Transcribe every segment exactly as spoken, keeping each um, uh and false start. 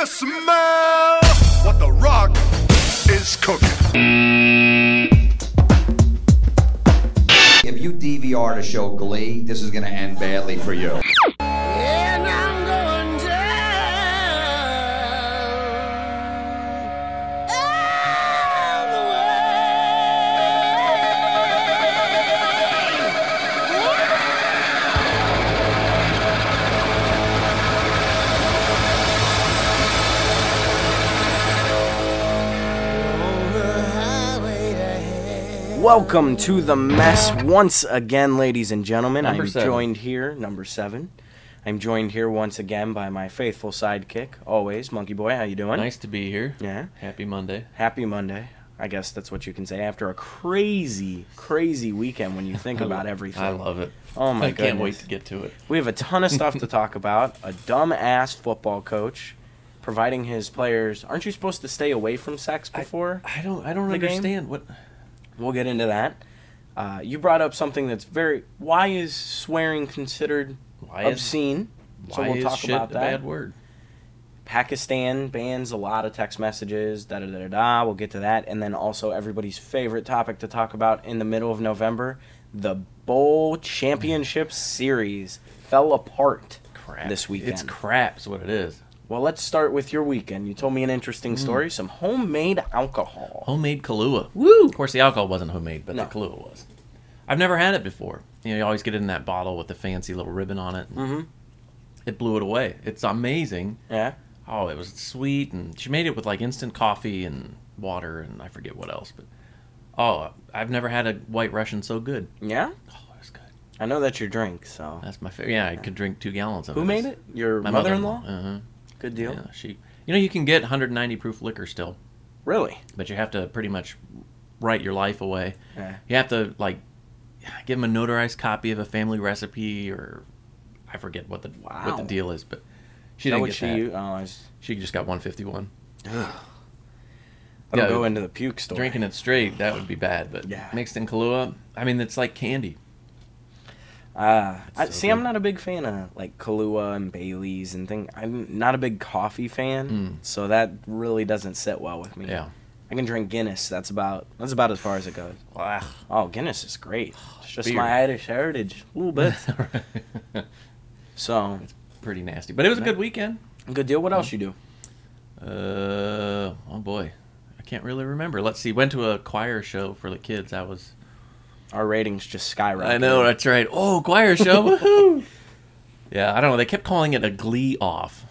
you smell what The Rock is cooking? If you D V R the show Glee, this is going to end badly for you. And I'm going down, down the way. Welcome to The Mess once again, ladies and gentlemen. Number I'm seven. joined here, number seven. I'm joined here once again by my faithful sidekick, always, Monkey Boy. How you doing? Nice to be here. Yeah. Happy Monday. Happy Monday. I guess that's what you can say after a crazy, crazy weekend when you think about everything. I love it. Oh, my goodness. I can't wait to get to it. We have a ton of stuff to talk about. A dumb-ass football coach providing his players... Aren't you supposed to stay away from sex before I, I don't. I don't understand. Game? What? We'll get into that. Uh, you brought up something that's very... Why is swearing considered... Why obscene. Is, so why we'll talk is shit about that. A bad word? Pakistan bans a lot of text messages, da da da da. We'll get to that. And then also everybody's favorite topic to talk about in the middle of November, the Bowl Championship Series fell apart crap. This weekend. It's crap is what it is. Well, let's start with your weekend. You told me an interesting mm. story, some homemade alcohol. Homemade Kahlua. Woo! Of course, the alcohol wasn't homemade, but no. the Kahlua was. I've never had it before. You know, you always get it in that bottle with the fancy little ribbon on it. Mm-hmm. It blew it away. It's amazing. Yeah. Oh, it was sweet, and she made it with like instant coffee and water, and I forget what else. But oh, I've never had a White Russian so good. Yeah. Oh, it was good. I know that's your drink, so that's my favorite. Yeah, I could drink two gallons of it. Who made it? Your my mother-in-law. mother-in-law. Uh-huh. Good deal. Yeah, she. You know, you can get one hundred ninety proof liquor still. Really? But you have to pretty much write your life away. Yeah. You have to like. Give them a notarized copy of a family recipe, or I forget what the wow. what the deal is, but she didn't get she, that. Oh, I was... She just got one fifty-one. I don't yeah, go into the puke story. Drinking it straight, that would be bad, but yeah. mixed in Kahlua, I mean, it's like candy. Uh, I, so see, good. I'm not a big fan of like Kahlua and Bailey's and things. I'm not a big coffee fan, mm. so that really doesn't sit well with me. Yeah. I can drink Guinness. That's about that's about as far as it goes. Wow. Oh, Guinness is great. It's just beer. My Irish heritage, a little bit. So it's pretty nasty, but it was a good weekend. Good deal. What um, else you do? Uh oh boy, I can't really remember. Let's see. Went to a choir show for the kids. That was our ratings just skyrocketed. I know that's right. Oh, choir show! Woohoo! Yeah, I don't know. They kept calling it a Glee off.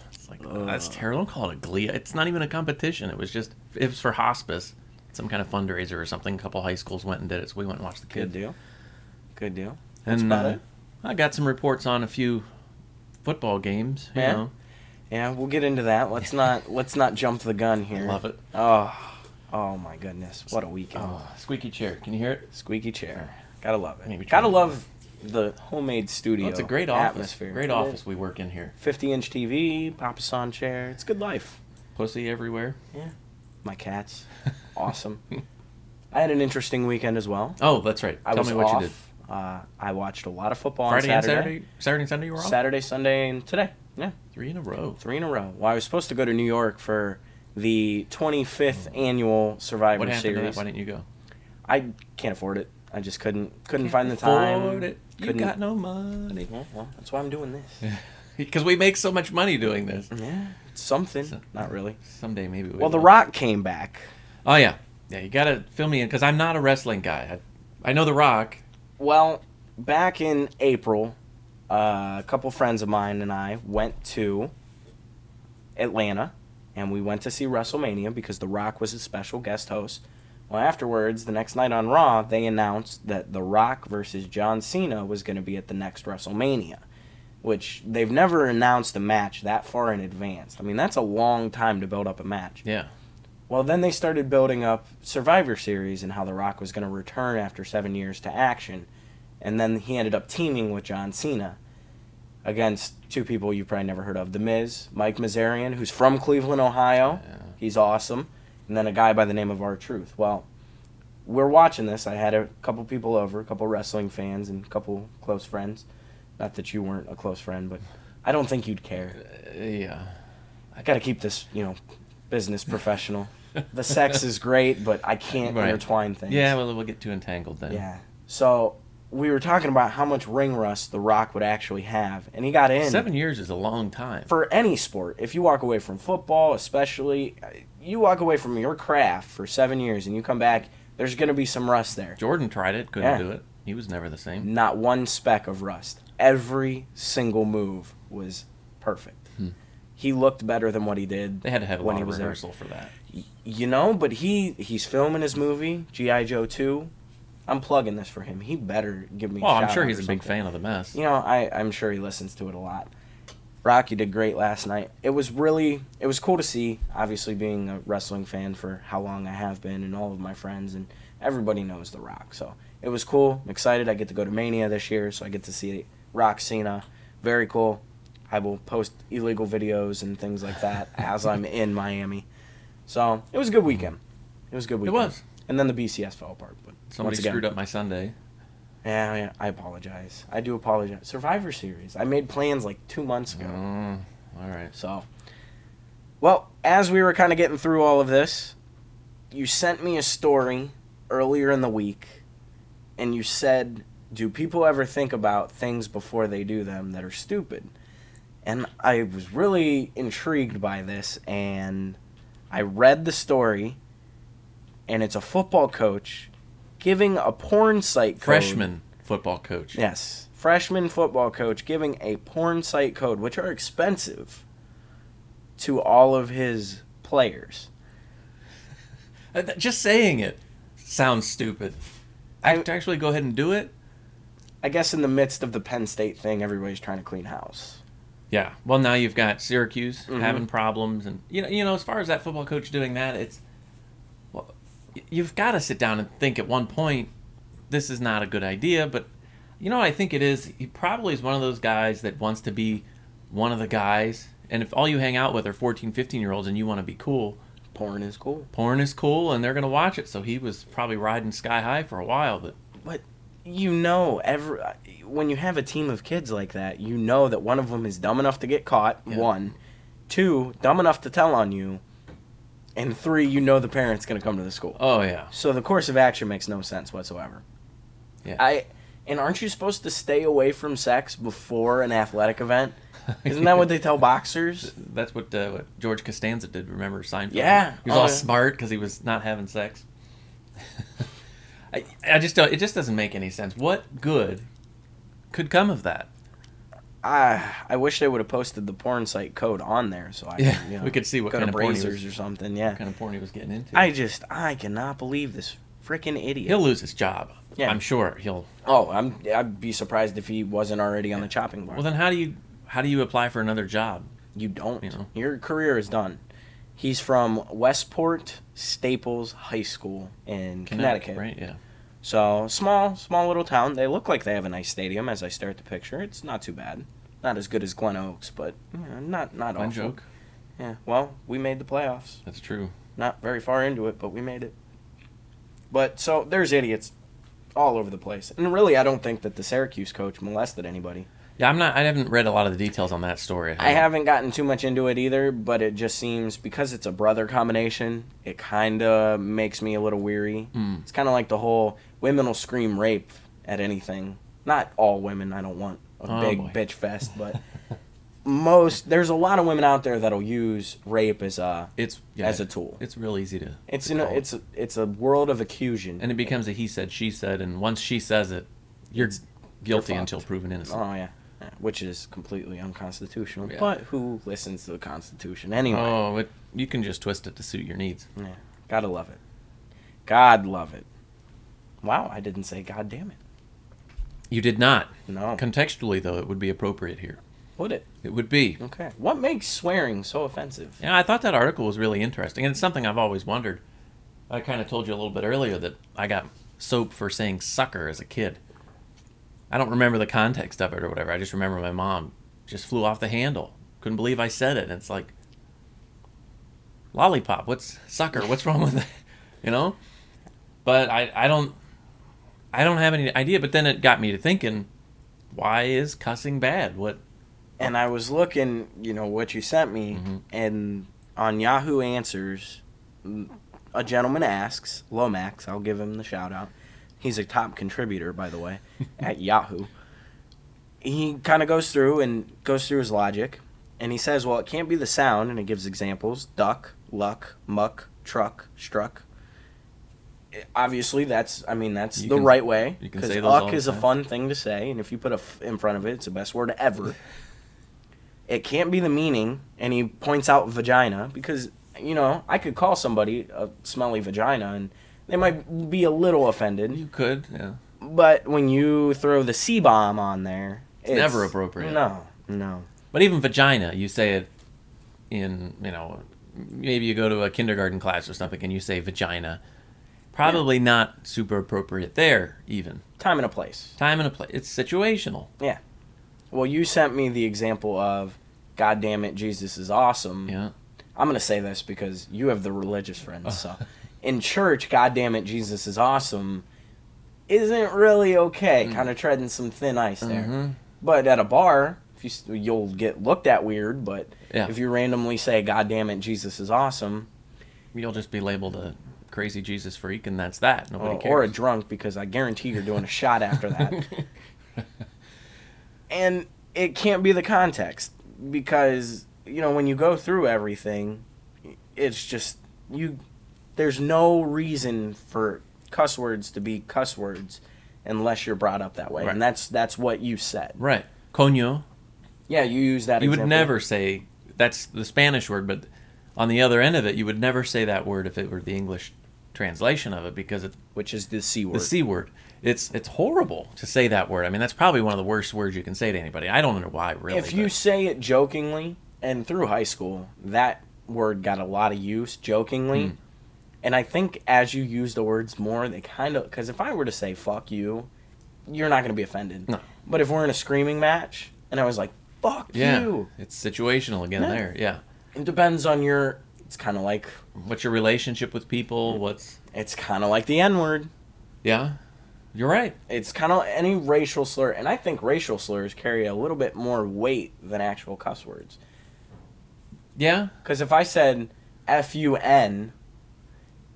Oh, that's terrible. Don't call it a Glee. It's not even a competition. It was just, it was for hospice, some kind of fundraiser or something. A couple high schools went and did it, so we went and watched the kids. Good deal. Good deal. That's and, about uh, it. I got some reports on a few football games. You yeah. know. Yeah, we'll get into that. Let's not let's not jump the gun here. I love it. Oh, oh my goodness. What a weekend. Oh, squeaky chair. Can you hear it? Squeaky chair. Gotta love it. Maybe Gotta love the homemade studio. Well, it's a great office. Atmosphere. Great it office is. We work in here. fifty-inch T V, Papasan chair. It's good life. Pussy everywhere. Yeah. My cats. Awesome. I had an interesting weekend as well. Oh, that's right. I Tell was me what off. you did. Uh, I watched a lot of football Friday on Saturday. And Saturday? Saturday and Sunday you were off? Saturday, Sunday, and today. Yeah. Three in a row. Three in a row. Well, I was supposed to go to New York for the twenty-fifth oh. annual Survivor Series. What happened to that? Why didn't you go? I can't afford it. I just couldn't couldn't Can't find the time. It. You couldn't. got no money. Well, well, that's why I'm doing this. Because we make so much money doing this. Yeah, it's something. So, not really. Someday maybe we Well, will. The Rock came back. Oh, yeah. Yeah, you got to fill me in because I'm not a wrestling guy. I, I know The Rock. Well, back in April, uh, a couple friends of mine and I went to Atlanta, and we went to see WrestleMania because The Rock was a special guest host. Well, afterwards, the next night on Raw, they announced that The Rock versus John Cena was going to be at the next WrestleMania, which they've never announced a match that far in advance. I mean, that's a long time to build up a match. Yeah. Well, then they started building up Survivor Series and how The Rock was going to return after seven years to action, and then he ended up teaming with John Cena against two people you probably never heard of, The Miz, Mike Mizanin, who's from Cleveland, Ohio. Yeah. He's awesome. And then a guy by the name of R-Truth. Well, we're watching this. I had a couple people over, a couple wrestling fans and a couple close friends. Not that you weren't a close friend, but I don't think you'd care. Uh, yeah. I I got to keep this, you know, business professional. The sex is great, but I can't right. intertwine things. Yeah, well, we'll get too entangled then. Yeah. So we were talking about how much ring rust The Rock would actually have, and he got in. Seven years is a long time. For any sport. If you walk away from football, especially, you walk away from your craft for seven years and you come back, there's going to be some rust there. Jordan tried it, couldn't yeah. do it. He was never the same. Not one speck of rust. Every single move was perfect. Hmm. He looked better than what he did. They had to have a lot of rehearsal there. for that. You know, but he, he's filming his movie, G I Joe two. I'm plugging this for him. He better give me well, a shout out. Well, I'm sure he's a big fan of The Mess. You know, I, I'm sure he listens to it a lot. Rocky did great last night. It was really, it was cool to see, obviously being a wrestling fan for how long I have been and all of my friends, and everybody knows The Rock. So it was cool. I'm excited. I get to go to Mania this year, so I get to see Rock Cena. Very cool. I will post illegal videos and things like that as I'm in Miami. So it was a good weekend. It was a good weekend. It was. And then the B C S fell apart. But Somebody again, screwed up my Sunday. Yeah, yeah, I apologize. I do apologize. Survivor Series. I made plans like two months ago. Oh, all right. So, well, as we were kind of getting through all of this, you sent me a story earlier in the week, and you said, do people ever think about things before they do them that are stupid? And I was really intrigued by this, and I read the story, and it's a football coach giving a porn site code. Freshman football coach. Yes. Freshman football coach giving a porn site code, which are expensive, to all of his players. Just saying it sounds stupid. I, I actually go ahead and do it? I guess in the midst of the Penn State thing, everybody's trying to clean house. Yeah, well, now you've got Syracuse mm-hmm. having problems, and you know, you know, as far as that football coach doing that, it's well, you've got to sit down and think at one point, this is not a good idea. But you know, what I think it is. He probably is one of those guys that wants to be one of the guys, and if all you hang out with are fourteen, fifteen year olds, and you want to be cool, porn is cool. Porn is cool, and they're gonna watch it. So he was probably riding sky high for a while, but but. You know, every, when you have a team of kids like that, you know that one of them is dumb enough to get caught, yeah. one. Two, dumb enough to tell on you. And three, you know the parent's going to come to the school. Oh, yeah. So the course of action makes no sense whatsoever. Yeah. I And aren't you supposed to stay away from sex before an athletic event? Isn't that what they tell boxers? That's what, uh, what George Costanza did, remember Seinfeld? Yeah. He was oh, all yeah. smart because he was not having sex. I, I just don't. It just doesn't make any sense. What good could come of that? I I wish they would have posted the porn site code on there, so I yeah, could, you know, we could see what kind of porn he was, or something. Yeah, what kind of porn he was getting into. I just I cannot believe this freaking idiot. He'll lose his job. Yeah, I'm sure he'll. Oh, I'm. I'd be surprised if he wasn't already yeah. on the chopping block. Well, then how do you how do you apply for another job? You don't. You know? Your career is done. He's from Westport Staples High School in Connecticut. Connecticut. Right, yeah. So, small, small little town. They look like they have a nice stadium as I stare at the picture. It's not too bad. Not as good as Glen Oaks, but you know, not, not awful. One joke. Yeah, well, we made the playoffs. That's true. Not very far into it, but we made it. But, so, there's idiots all over the place. And really, I don't think that the Syracuse coach molested anybody. Yeah, I'm not. I haven't read a lot of the details on that story. I haven't gotten too much into it either, but it just seems because it's a brother combination, it kind of makes me a little weary. Mm. It's kind of like the whole women will scream rape at anything. Not all women. I don't want a oh, big boy. bitch fest, but most. There's a lot of women out there that'll use rape as a it's yeah, as a tool. It's real easy to. It's to in a, it's a, it's a world of accusation, and it becomes a he said she said, and once she says it, you're guilty you're until proven innocent. Oh yeah. Which is completely unconstitutional. Yeah. But who listens to the Constitution anyway? Oh, it, you can just twist it to suit your needs. Yeah. Gotta love it. God love it. Wow, I didn't say God damn it. You did not. No. Contextually, though, it would be appropriate here. Would it? It would be. Okay. What makes swearing so offensive? Yeah, I thought that article was really interesting, and it's something I've always wondered. I kind of told you a little bit earlier that I got soap for saying sucker as a kid. I don't remember the context of it or whatever. I just remember my mom just flew off the handle. Couldn't believe I said it. And it's like, lollipop, what's sucker? What's wrong with that? You know? But I, I don't I don't have any idea. But then it got me to thinking, why is cussing bad? What And I was looking, you know, what you sent me, mm-hmm. and on Yahoo Answers, a gentleman asks, Lomax, I'll give him the shout-out. He's a top contributor, by the way, at Yahoo. He kind of goes through and goes through his logic, and he says, well, it can't be the sound, and it gives examples, duck, luck, muck, truck, struck. Obviously, that's, I mean, that's you the can, right way, because luck is a fun thing to say, and if you put a f in front of it, it's the best word ever. It can't be the meaning, and he points out vagina, because, you know, I could call somebody a smelly vagina, and they might be a little offended. You could, yeah. But when you throw the C-bomb on there, it's, it's never appropriate. No, no. But even vagina, you say it in, you know, maybe you go to a kindergarten class or something, and you say vagina. Probably yeah. not super appropriate there, even. Time and a place. Time and a place. It's situational. Yeah. Well, you sent me the example of, God damn it, Jesus is awesome. Yeah. I'm going to say this because you have the religious friends. So. In church, God damn it, Jesus is awesome isn't really okay. Mm. Kind of treading some thin ice there. Mm-hmm. But at a bar, if you, you'll get looked at weird, but yeah. if you randomly say, God damn it, Jesus is awesome. You'll just be labeled a... crazy Jesus freak, and that's that. Nobody cares. Or a drunk, because I guarantee you're doing a shot after that. And it can't be the context, because, you know, when you go through everything, it's just, you. There's no reason for cuss words to be cuss words unless you're brought up that way, right. and that's that's what you said. Right. Coño. Yeah, you use that You example. Would never say, that's the Spanish word, but on the other end of it, you would never say that word if it were the English translation of it, because it, which is the C word. The C word. It's it's horrible to say that word. I mean, that's probably one of the worst words you can say to anybody. I don't know why, really. If you but. say it jokingly, and through high school, that word got a lot of use jokingly. Mm. And I think as you use the words more, they kind of... Because if I were to say, fuck you, you're not going to be offended. No. But if we're in a screaming match, and I was like, fuck yeah, you. It's situational again no. there, yeah. It depends on your, it's kind of like... What's your relationship with people? What's... It's kind of like the N-word. Yeah, you're right. It's kind of any racial slur, and I think racial slurs carry a little bit more weight than actual cuss words. Yeah. Because if I said F U N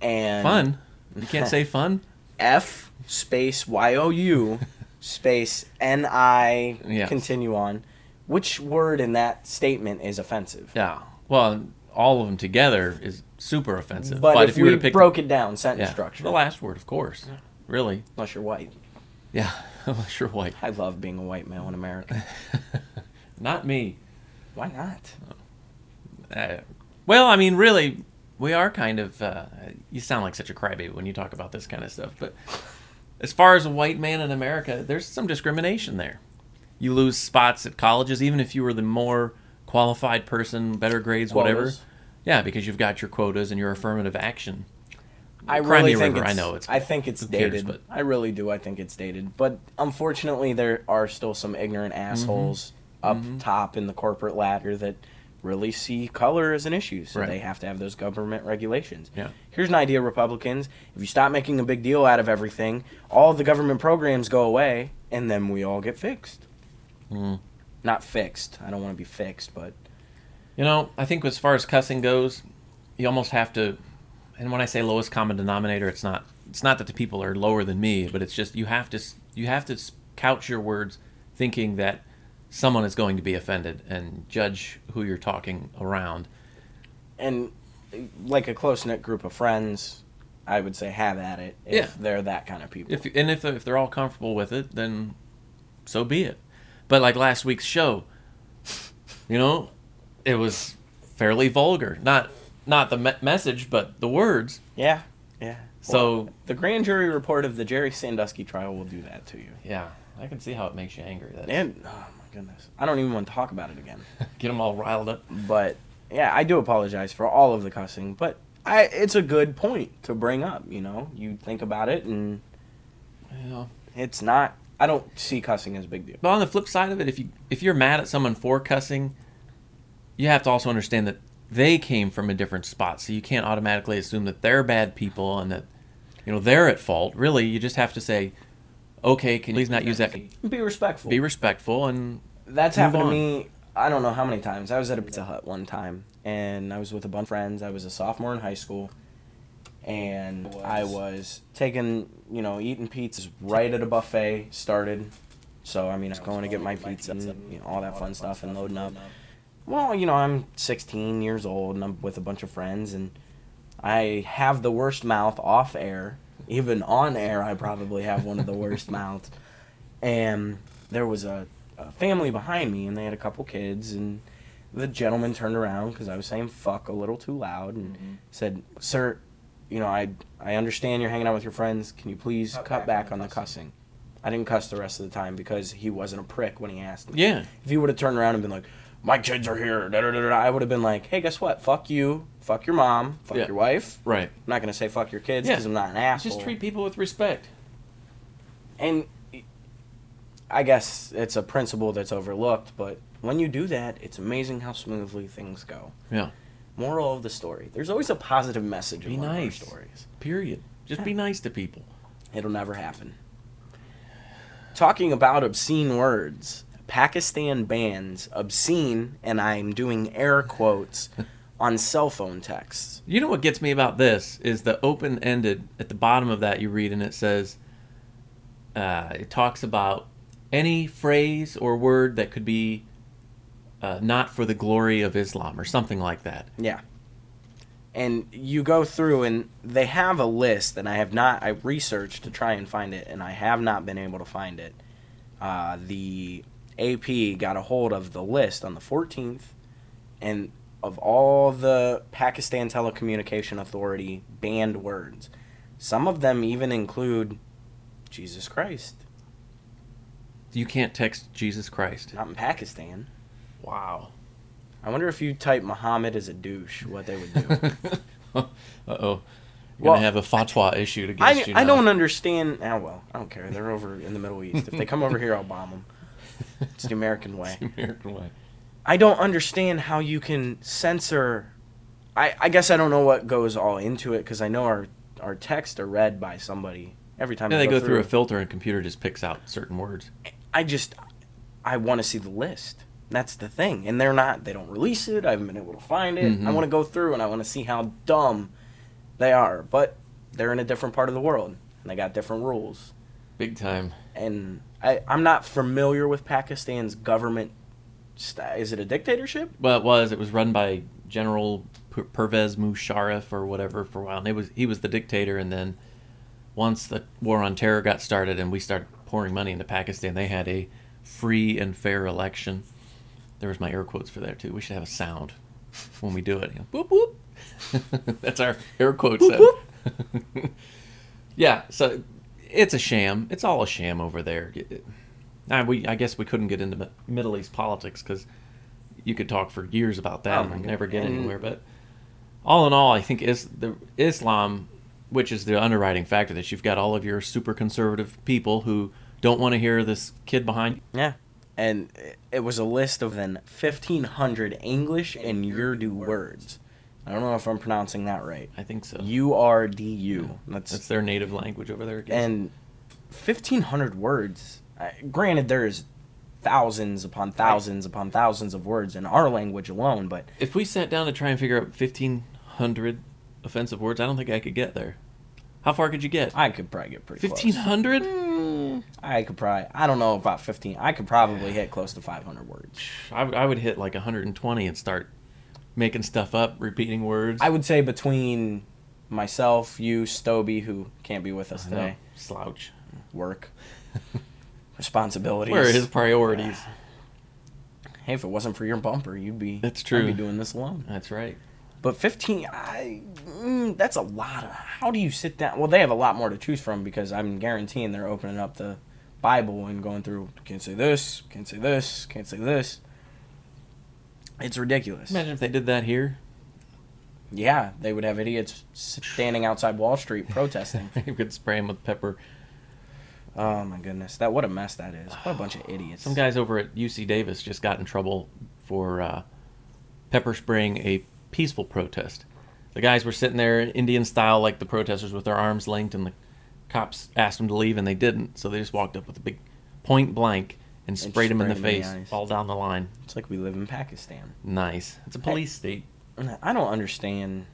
and... Fun. You can't say fun? F space Y O U space N I, yeah. continue on. Which word in that statement is offensive? Yeah. Well, all of them together is super offensive. But, but if, if we pick broke it down, sentence yeah, structure. The last word, of course. Yeah. Really. Unless you're white. Yeah, unless you're white. I love being a white male in America. Not me. Why not? Uh, well, I mean, really, we are kind of... Uh, you sound like such a crybaby when you talk about this kind of stuff. But as far as a white man in America, there's some discrimination there. You lose spots at colleges, even if you were the more... qualified person, better grades, quotas. Whatever. Yeah, because you've got your quotas and your affirmative action. I really think it's, I know it's, I think it's dated. Cares, but. I really do. I think it's dated. But unfortunately, there are still some ignorant assholes mm-hmm. up mm-hmm. top in the corporate ladder that really see color as an issue, so right. they have to have those government regulations. Yeah. Here's an idea, Republicans. If you stop making a big deal out of everything, all the government programs go away, and then we all get fixed. Mm. Not fixed. I don't want to be fixed, but... You know, I think as far as cussing goes, you almost have to... And when I say lowest common denominator, it's not it's not that the people are lower than me, but it's just you have to you have to couch your words thinking that someone is going to be offended and judge who you're talking around. And like a close-knit group of friends, I would say have at it if yeah. they're that kind of people. If, and if, if they're all comfortable with it, then so be it. But like last week's show, you know, it was fairly vulgar. Not not the me message, but the words. Yeah, yeah. So well, the grand jury report of the Jerry Sandusky trial will do that to you. Yeah, I can see how it makes you angry. That's... And oh my goodness, I don't even want to talk about it again. Get them all riled up. But yeah, I do apologize for all of the cussing. But I, it's a good point to bring up. You know, you think about it, and yeah. it's not. I don't see cussing as a big deal. But on the flip side of it, if you if you're mad at someone for cussing, you have to also understand that they came from a different spot, so you can't automatically assume that they're bad people and that you know they're at fault. Really, you just have to say, "Okay, can you please not use that?" Be respectful. Be respectful, and that's happened to me. I don't know how many times. I was at a Pizza Hut one time, and I was with a bunch of friends. I was a sophomore in high school, and was. I was taking, you know, eating pizzas right at a buffet, started. So, I mean, I was going to get my pizza and, you know, all that fun stuff and loading up. Well, you know, I'm sixteen years old, and I'm with a bunch of friends, and I have the worst mouth off air. Even on air, I probably have one of the worst mouths. And there was a, a family behind me, and they had a couple kids, and the gentleman turned around because I was saying fuck a little too loud and mm-hmm. said, "Sir, you know, I, I understand you're hanging out with your friends. Can you please cut, cut back, back on the cussing?" I didn't cuss the rest of the time because he wasn't a prick when he asked me. Yeah. If he would have turned around and been like, "My kids are here," da, da, da, da, I would have been like, "Hey, guess what? Fuck you. Fuck your mom. Fuck yeah. your wife." Right. I'm not going to say fuck your kids because yeah. I'm not an asshole. Just treat people with respect. And I guess it's a principle that's overlooked, but when you do that, it's amazing how smoothly things go. Yeah. Moral of the story. There's always a positive message in our stories. Period. Just yeah. be nice to people. It'll never happen. Talking about obscene words, Pakistan bans obscene, and I'm doing air quotes, on cell phone texts. You know what gets me about this is the open-ended, at the bottom of that you read, and it says, uh, it talks about any phrase or word that could be uh, not for the glory of Islam or something like that. Yeah. And you go through, and they have a list, and I have not, I researched to try and find it, and I have not been able to find it. Uh, the A P got a hold of the list on the fourteenth, and of all the Pakistan Telecommunication Authority banned words, some of them even include Jesus Christ. You can't text Jesus Christ. Not in Pakistan. Wow. I wonder if you type Muhammad as a douche, what they would do. Uh-oh. You're well, going to have a fatwa issued against I, you now. I don't understand. Oh, well, I don't care. They're over in the Middle East. If they come over here, I'll bomb them. It's the American way. It's the American way. I don't understand how you can censor. I, I guess I don't know what goes all into it, because I know our, our texts are read by somebody every time. Yeah, they go, go through, through a filter, and computer just picks out certain words. I just, I want to see the list. That's the thing. And they're not, they don't release it. I haven't been able to find it. Mm-hmm. I want to go through, and I want to see how dumb they are. But they're in a different part of the world, and they got different rules. Big time. And I, I'm not familiar with Pakistan's government. St- is it a dictatorship? Well, it was. It was run by General per- Pervez Musharraf or whatever for a while. And it was, he was the dictator. And then once the war on terror got started and we started pouring money into Pakistan, they had a free and fair election. There was my air quotes for there, too. We should have a sound when we do it. You know, boop, boop. That's our air quote boop, sound. Boop. Yeah, so it's a sham. It's all a sham over there. I, we, I guess we couldn't get into Middle East politics because you could talk for years about that oh and never get anywhere. But all in all, I think is the Islam, which is the underwriting factor, that you've got all of your super conservative people who don't want to hear this kid behind you. Yeah. And it was a list of then fifteen hundred English and Urdu words. I don't know if I'm pronouncing that right. I think so. U R D U. Yeah. That's, that's their native language over there. I guess. And fifteen hundred words. Uh, granted, there's thousands upon thousands upon thousands of words in our language alone, but if we sat down to try and figure out fifteen hundred offensive words, I don't think I could get there. How far could you get? I could probably get pretty fifteen hundred? Close. fifteen hundred? Mm, I could probably, I don't know about fifteen. I could probably hit close to five hundred words. I, w- I would hit like one hundred twenty and start making stuff up, repeating words. I would say between myself, you, Stoby, who can't be with us I today. Know. Slouch. Work. Responsibilities. Where are his priorities? Uh, hey, if it wasn't for your bumper, you'd be, that's true. I'd be doing this alone. That's right. But fifteen, I, mm, that's a lot of, how do you sit down? Well, they have a lot more to choose from because I'm guaranteeing they're opening up the Bible and going through, can't say this, can't say this, can't say this. It's ridiculous. Imagine if they did that here. Yeah, they would have idiots standing outside Wall Street protesting. You could spray them with pepper. Oh, my goodness. that What a mess that is. What a bunch of idiots. Some guys over at U C Davis just got in trouble for uh, pepper spraying a peaceful protest. The guys were sitting there Indian style, like the protesters, with their arms linked, and the cops asked them to leave, and they didn't. So they just walked up with a big point blank and sprayed him in the face, all down the line. It's like we live in Pakistan. Nice. It's a police I, state. I don't understand.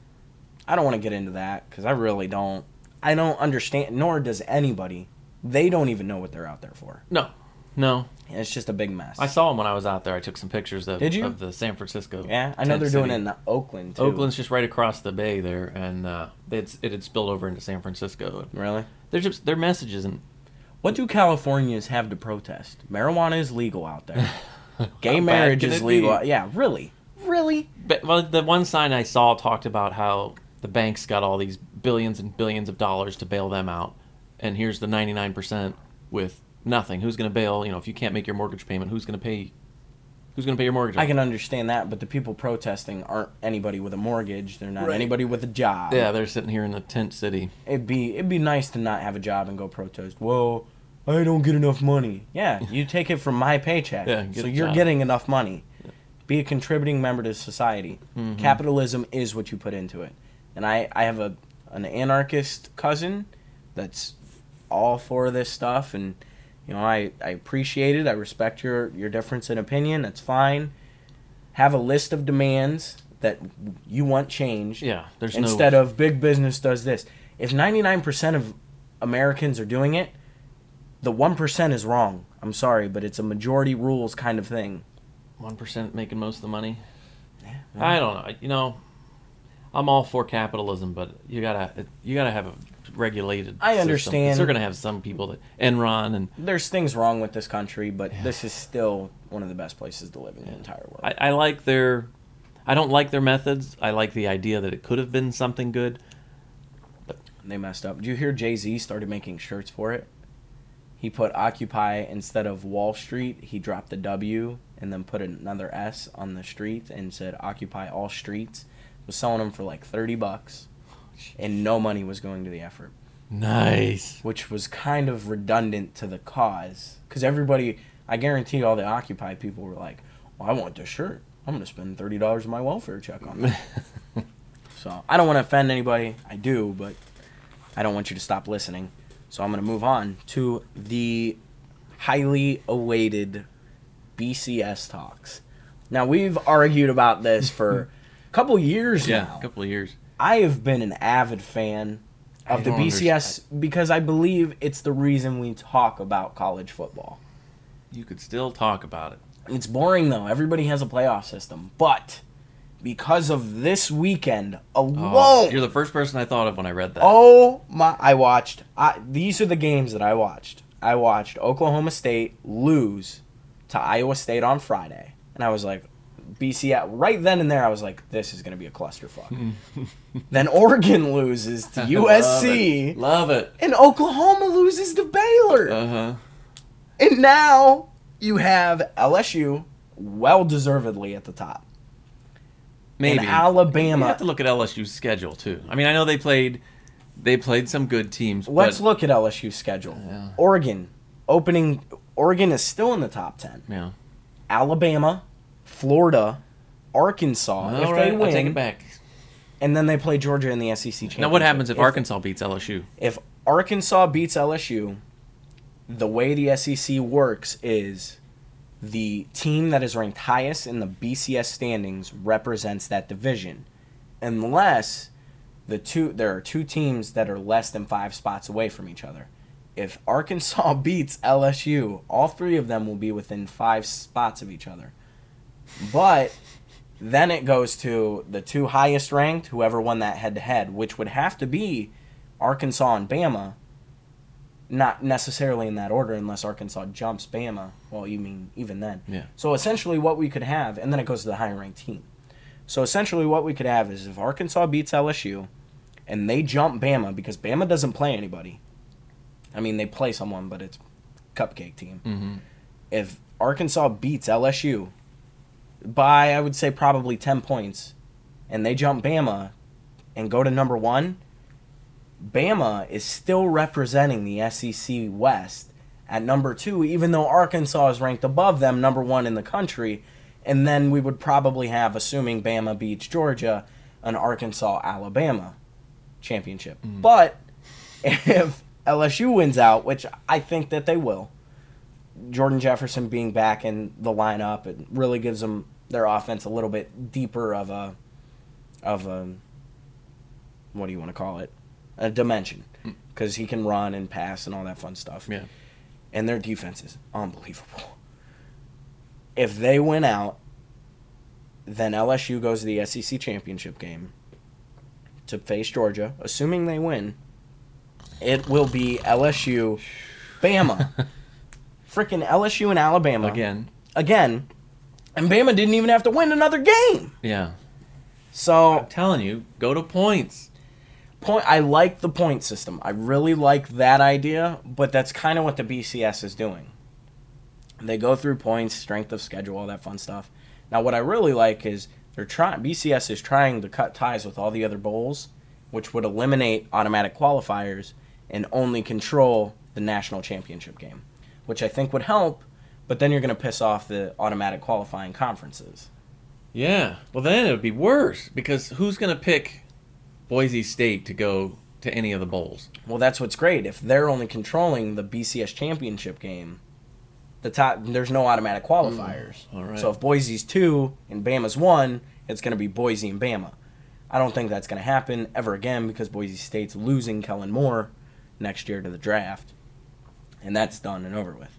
I don't want to get into that because I really don't. I don't understand, nor does anybody. They don't even know what they're out there for. No. No. It's just a big mess. I saw them when I was out there. I took some pictures of, Did you? of the San Francisco. Yeah, I know they're doing it in Oakland, too. Oakland's just right across the bay there, and uh, it's, it had spilled over into San Francisco. Really? They're just, their message isn't... What do Californians have to protest? Marijuana is legal out there. Gay marriage is legal. Be? Yeah, really? Really? But, well, the one sign I saw talked about how the banks got all these billions and billions of dollars to bail them out, and here's the ninety-nine percent with... Nothing. Who's going to bail? You know, if you can't make your mortgage payment, who's going to pay? Who's going to pay your mortgage? I can understand that, but the people protesting aren't anybody with a mortgage. They're not right. anybody with a job. Yeah, they're sitting here in a tent city. It'd be it'd be nice to not have a job and go protest. Well, I don't get enough money. Yeah, you take it from my paycheck. Yeah, so you're job. getting enough money. Yeah. Be a contributing member to society. Mm-hmm. Capitalism is what you put into it. And I I have a an anarchist cousin that's all for this stuff and. You know, I, I appreciate it. I respect your, your difference in opinion. That's fine. Have a list of demands that you want changed. Yeah, there's instead no... of big business does this. If ninety-nine percent of Americans are doing it, the one percent is wrong. I'm sorry, but it's a majority rules kind of thing. one percent making most of the money? Yeah, well, I don't know. You know, I'm all for capitalism, but you gotta you gotta have a... regulated I understand. They're going to have some people that Enron and... There's things wrong with this country, but yeah. this is still one of the best places to live in yeah. the entire world. I, I like their... I don't like their methods. I like the idea that it could have been something good. But they messed up. Did you hear Jay-Z started making shirts for it? He put Occupy instead of Wall Street. He dropped the W and then put another S on the street and said Occupy all streets. Was selling them for like thirty bucks. And no money was going to the effort. Nice. Which was kind of redundant to the cause. Because everybody, I guarantee all the Occupy people were like, well, I want this shirt. I'm going to spend thirty dollars of my welfare check on that. So I don't want to offend anybody. I do, but I don't want you to stop listening. So I'm going to move on to the highly awaited B C S talks. Now, we've argued about this for a couple years yeah, now. Yeah, a couple of years. I have been an avid fan of the B C S understand. because I believe it's the reason we talk about college football. You could still talk about it. It's boring, though. Everybody has a playoff system. But because of this weekend alone... Oh, you're the first person I thought of when I read that. Oh, my... I watched... I, these are the games that I watched. I watched Oklahoma State lose to Iowa State on Friday. And I was like... B C S, right then and there, I was like, this is going to be a clusterfuck. Then Oregon loses to U S C. Love it. Love it. And Oklahoma loses to Baylor. Uh-huh. And now you have L S U well-deservedly at the top. Maybe. And Alabama. You have to look at L S U's schedule, too. I mean, I know they played they played some good teams. Let's but... look at L S U's schedule. Yeah. Oregon. Opening. Oregon is still in the top ten. Yeah. Alabama. Florida, Arkansas. All if right, they win, I'll take it back. And then they play Georgia in the S E C championship. Now, what happens if, if Arkansas beats L S U? If Arkansas beats L S U, the way the S E C works is the team that is ranked highest in the B C S standings represents that division, unless the two there are two teams that are less than five spots away from each other. If Arkansas beats L S U, all three of them will be within five spots of each other. But then it goes to the two highest ranked, whoever won that head-to-head, which would have to be Arkansas and Bama, not necessarily in that order unless Arkansas jumps Bama. Well, you mean even then. Yeah. So essentially what we could have, and then it goes to the higher-ranked team. So essentially what we could have is if Arkansas beats L S U and they jump Bama, because Bama doesn't play anybody. I mean, they play someone, but it's cupcake team. Mm-hmm. If Arkansas beats L S U... by, I would say, probably ten points, and they jump Bama and go to number one, Bama is still representing the S E C West at number two, even though Arkansas is ranked above them, number one in the country. And then we would probably have, assuming Bama beats Georgia, an Arkansas-Alabama championship. Mm. But if L S U wins out, which I think that they will, Jordan Jefferson being back in the lineup, it really gives them their offense a little bit deeper of a, of a, what do you want to call it, a dimension, because he can run and pass and all that fun stuff. Yeah. And their defense is unbelievable. If they win out, then L S U goes to the S E C championship game to face Georgia. Assuming they win, it will be L S U, Bama. Freaking L S U and Alabama. Again. Again. And Bama didn't even have to win another game. Yeah. So I'm telling you, go to points. Point. I like the point system. I really like that idea, but that's kind of what the B C S is doing. They go through points, strength of schedule, all that fun stuff. Now, what I really like is they're trying. B C S is trying to cut ties with all the other bowls, which would eliminate automatic qualifiers and only control the national championship game, which I think would help. But then you're going to piss off the automatic qualifying conferences. Yeah. Well, then it would be worse, because who's going to pick Boise State to go to any of the bowls? Well, that's what's great. If they're only controlling the B C S championship game, the top there's no automatic qualifiers. Mm, all right. So if Boise's two and Bama's one, it's going to be Boise and Bama. I don't think that's going to happen ever again, because Boise State's losing Kellen Moore next year to the draft, and that's done and over with.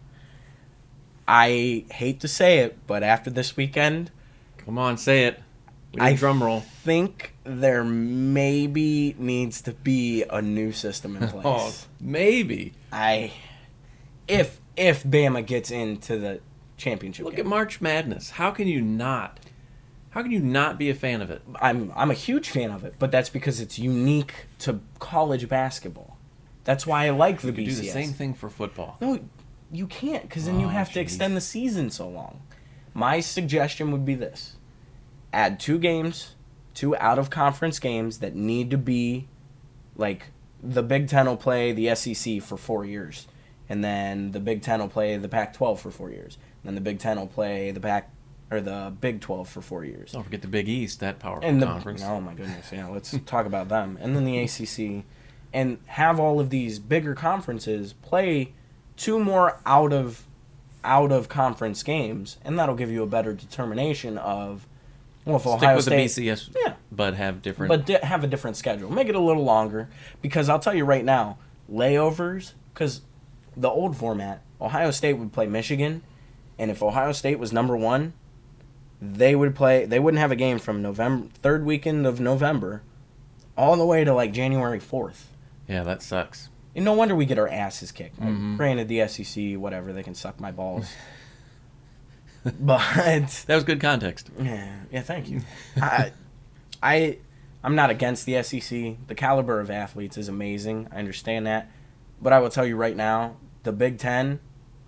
I hate to say it, but after this weekend, come on, say it. We need I drum roll. Think there maybe needs to be a new system in place. Oh, maybe. I, if if Bama gets into the championship, look game. At March Madness. How can you not? How can you not be a fan of it? I'm I'm a huge fan of it, but that's because it's unique to college basketball. That's why I like you the B C S. Do the same thing for football. No, you can't, because then oh, you have geez. to extend the season so long. My suggestion would be this. Add two games, two out-of-conference games that need to be, like, the Big Ten will play the S E C for four years, and then the Big Ten will play the Pac twelve for four years, and then the Big Ten will play the Pac or the Big twelve for four years. Don't forget the Big East, that powerful and the, conference. Oh, my goodness, yeah, let's talk about them. And then the A C C, and have all of these bigger conferences play two more out of out of conference games, and that'll give you a better determination of, well, if Ohio State, stick with the B C S, yeah, but have different, but di- have a different schedule. Make it a little longer, because I'll tell you right now, layovers, because the old format, Ohio State would play Michigan, and if Ohio State was number one, they would play. They wouldn't have a game from November third weekend of November, all the way to like January fourth. Yeah, that sucks. And no wonder we get our asses kicked. Like, mm-hmm. Granted, the S E C, whatever, they can suck my balls. But that was good context. Yeah, yeah, thank you. I, I, I'm not against the S E C. The caliber of athletes is amazing. I understand that, but I will tell you right now, the Big Ten,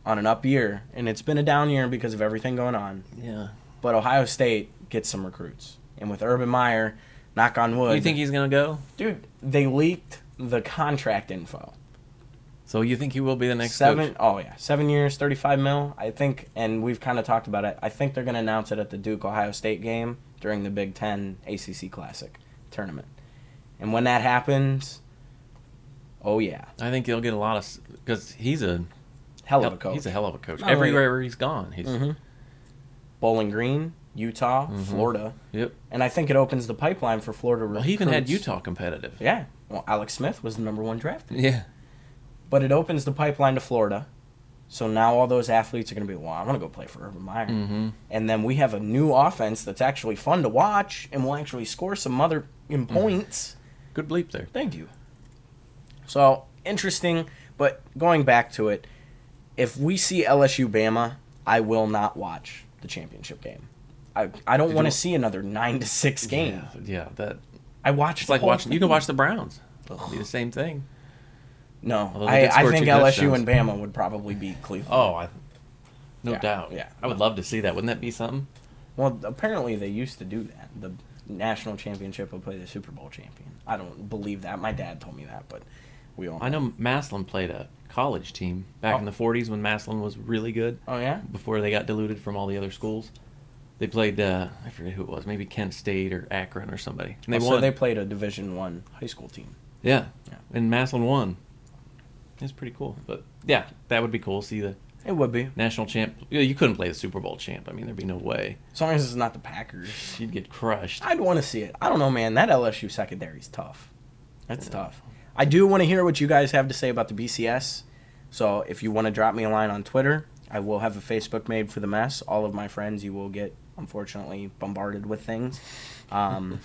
on an up year, and it's been a down year because of everything going on. Yeah. But Ohio State gets some recruits, and with Urban Meyer, knock on wood. You think he's gonna go? Dude, they leaked the contract info. So you think he will be the next seven? Coach? Oh yeah, seven years, thirty-five mil. I think, and we've kind of talked about it. I think they're going to announce it at the Duke Ohio State game during the Big Ten A C C Classic tournament. And when that happens, oh yeah, I think he'll get a lot of, because he's a hell of a coach. He's a hell of a coach. Not Everywhere really. he's gone, he's mm-hmm. Bowling Green, Utah, mm-hmm. Florida. Yep. And I think it opens the pipeline for Florida. Well, recruits. He even had Utah competitive. Yeah. Well, Alex Smith was the number one draft pick. Yeah. But it opens the pipeline to Florida. So now all those athletes are going to be, well, I want to go play for Urban Meyer. Mm-hmm. And then we have a new offense that's actually fun to watch and will actually score some mother in points. Mm. Good bleep there. Thank you. So, interesting. But going back to it, if we see L S U-Bama, I will not watch the championship game. I I don't want to see another nine to six game. Yeah, yeah that... I watched it's the like watching. You can watch the Browns. It'll be the same thing. No, I, I think L S U and Bama would probably beat Cleveland. Oh, I, no yeah, doubt. Yeah, I would love to see that. Wouldn't that be something? Well, apparently they used to do that. The national championship would play the Super Bowl champion. I don't believe that. My dad told me that, but we all. I know Maslin played a college team back oh. in the forties when Maslin was really good. Oh yeah. Before they got diluted from all the other schools. They played, uh, I forget who it was, maybe Kent State or Akron or somebody. And they oh, won. So they played a Division One high school team. Yeah, yeah. And Maslin won. It's pretty cool. But, yeah, that would be cool. See the It would be. National champ. You couldn't play the Super Bowl champ. I mean, there'd be no way. As long as it's not the Packers. You'd get crushed. I'd want to see it. I don't know, man. That L S U secondary's tough. That's yeah. tough. I do want to hear what you guys have to say about the B C S. So if you want to drop me a line on Twitter, I will have a Facebook made for the mess. All of my friends, you will get, unfortunately, bombarded with things. Um,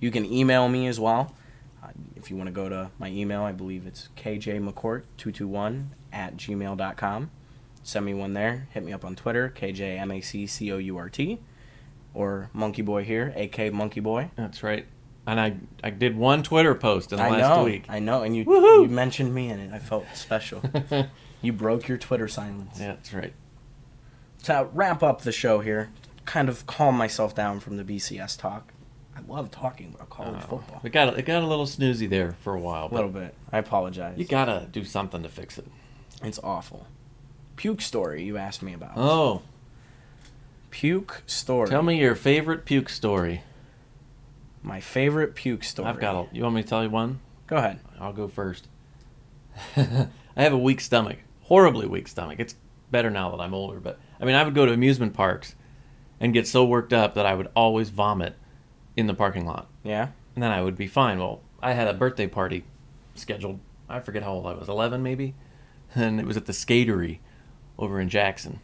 you can email me as well. Uh, if you want to go to my email, I believe it's k j m c court two two one at gmail dot com. Send me one there. Hit me up on Twitter, K J M A C C O U R T, or Monkey Boy here, A K Monkey Boy. That's right. And I, I did one Twitter post in the I last know, week. I know, and you Woohoo! you mentioned me in it. I felt special. You broke your Twitter silence. Yeah, that's right. To wrap up the show here, kind of calm myself down from the B C S talk. I love talking about college oh, football. It got, it got a little snoozy there for a while. A little bit. I apologize. You got to do something to fix it. It's awful. Puke story you asked me about. Oh. Puke story. Tell me your favorite puke story. My favorite puke story. I've got a... You want me to tell you one? Go ahead. I'll go first. I have a weak stomach. Horribly weak stomach. It's better now that I'm older, but... I mean, I would go to amusement parks and get so worked up that I would always vomit in the parking lot. Yeah? And then I would be fine. Well, I had a birthday party scheduled. I forget how old I was. eleven, maybe? And it was at the Skatery over in Jackson.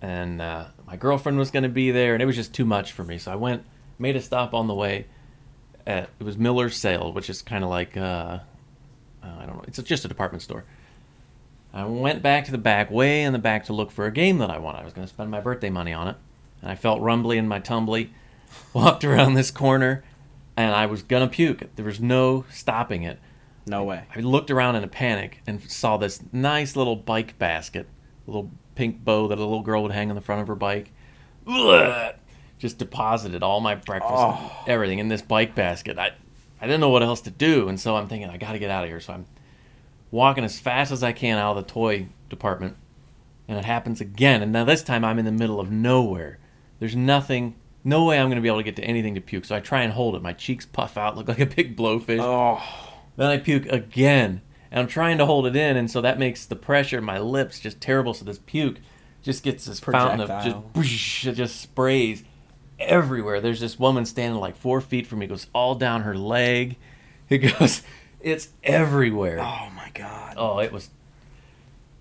And uh, my girlfriend was going to be there, and it was just too much for me. So I went, made a stop on the way... At, it was Miller's Sale, which is kind of like, uh, I don't know, it's just a department store. I went back to the back, way in the back, to look for a game that I wanted. I was going to spend my birthday money on it. And I felt rumbly in my tumbly, walked around this corner, and I was going to puke. There was no stopping it. No way. I looked around in a panic and saw this nice little bike basket, a little pink bow that a little girl would hang on the front of her bike. Ugh! Just deposited all my breakfast, oh. everything in this bike basket. I I didn't know what else to do, and so I'm thinking, I got to get out of here. So I'm walking as fast as I can out of the toy department, and it happens again. And now this time I'm in the middle of nowhere. There's nothing, no way I'm going to be able to get to anything to puke. So I try and hold it. My cheeks puff out, look like a big blowfish. Oh. Then I puke again, and I'm trying to hold it in, and so that makes the pressure in my lips just terrible. So this puke just gets this projectile. Fountain of just, it just sprays. Everywhere. There's this woman standing like four feet from me. It goes all down her leg. It goes, it's everywhere. Oh my God. Oh, it was,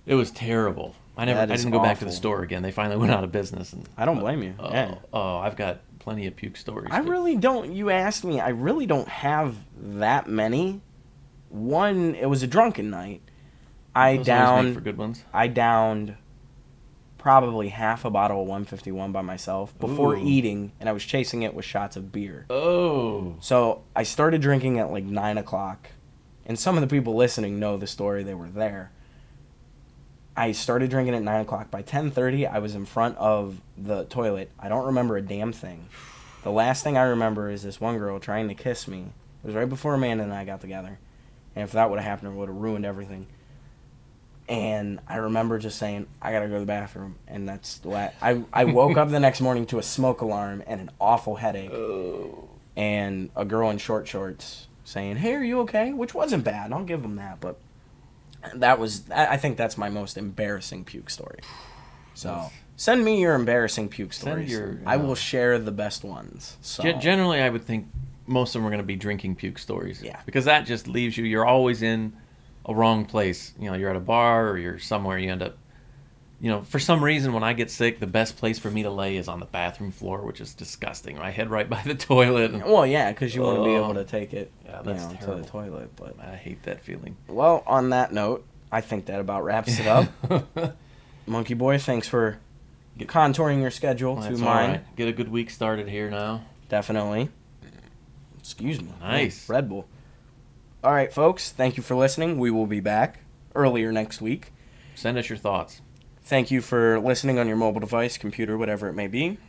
it was terrible. I never, I didn't awful. go back to the store again. They finally went out of business. And I don't uh, blame you. Uh, yeah. oh, oh, I've got plenty of puke stories. I but... really don't, you asked me, I really don't have that many. One, it was a drunken night. I Those downed, for good ones. I downed... probably half a bottle of one fifty-one by myself before Ooh. eating, and I was chasing it with shots of beer. Oh. So I started drinking at like nine o'clock, and some of the people listening know the story. They were there. I started drinking at nine o'clock. By ten thirty, I was in front of the toilet. I don't remember a damn thing. The last thing I remember is this one girl trying to kiss me. It was right before Amanda and I got together, and if that would have happened, it would have ruined everything. And I remember just saying, I gotta go to the bathroom. And that's what I, I woke up the next morning to a smoke alarm and an awful headache. Oh. And a girl in short shorts saying, hey, are you okay? Which wasn't bad. I'll give them that. But that was, I think that's my most embarrassing puke story. So send me your embarrassing puke stories. Your, you know, I will share the best ones. So. Generally, I would think most of them are going to be drinking puke stories. Yeah. Because that just leaves you, you're always in a wrong place. You know, you're at a bar or you're somewhere, you end up, you know, for some reason when I get sick, the best place for me to lay is on the bathroom floor, which is disgusting. I head right by the toilet. And, well, yeah, because you oh, want to be able to take it yeah, that's you know, terrible. to the toilet. But I hate that feeling. Well, on that note, I think that about wraps it up. Monkey Boy, thanks for get, contouring your schedule well, to mine. Right. Get a good week started here now. Definitely. Excuse me. Nice. Red Bull. All right, folks, thank you for listening. We will be back earlier next week. Send us your thoughts. Thank you for listening on your mobile device, computer, whatever it may be.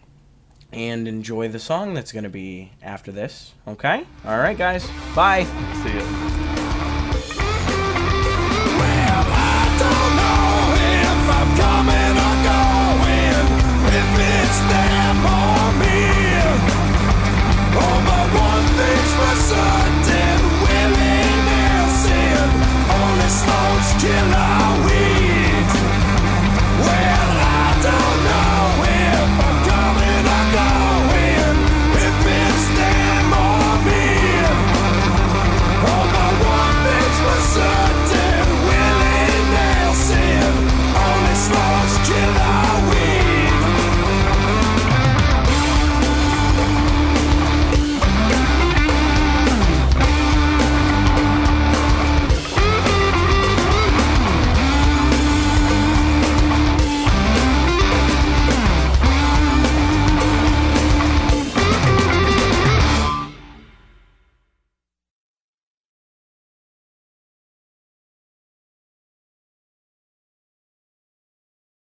And enjoy the song that's going to be after this, okay? All right, guys. Bye. See ya.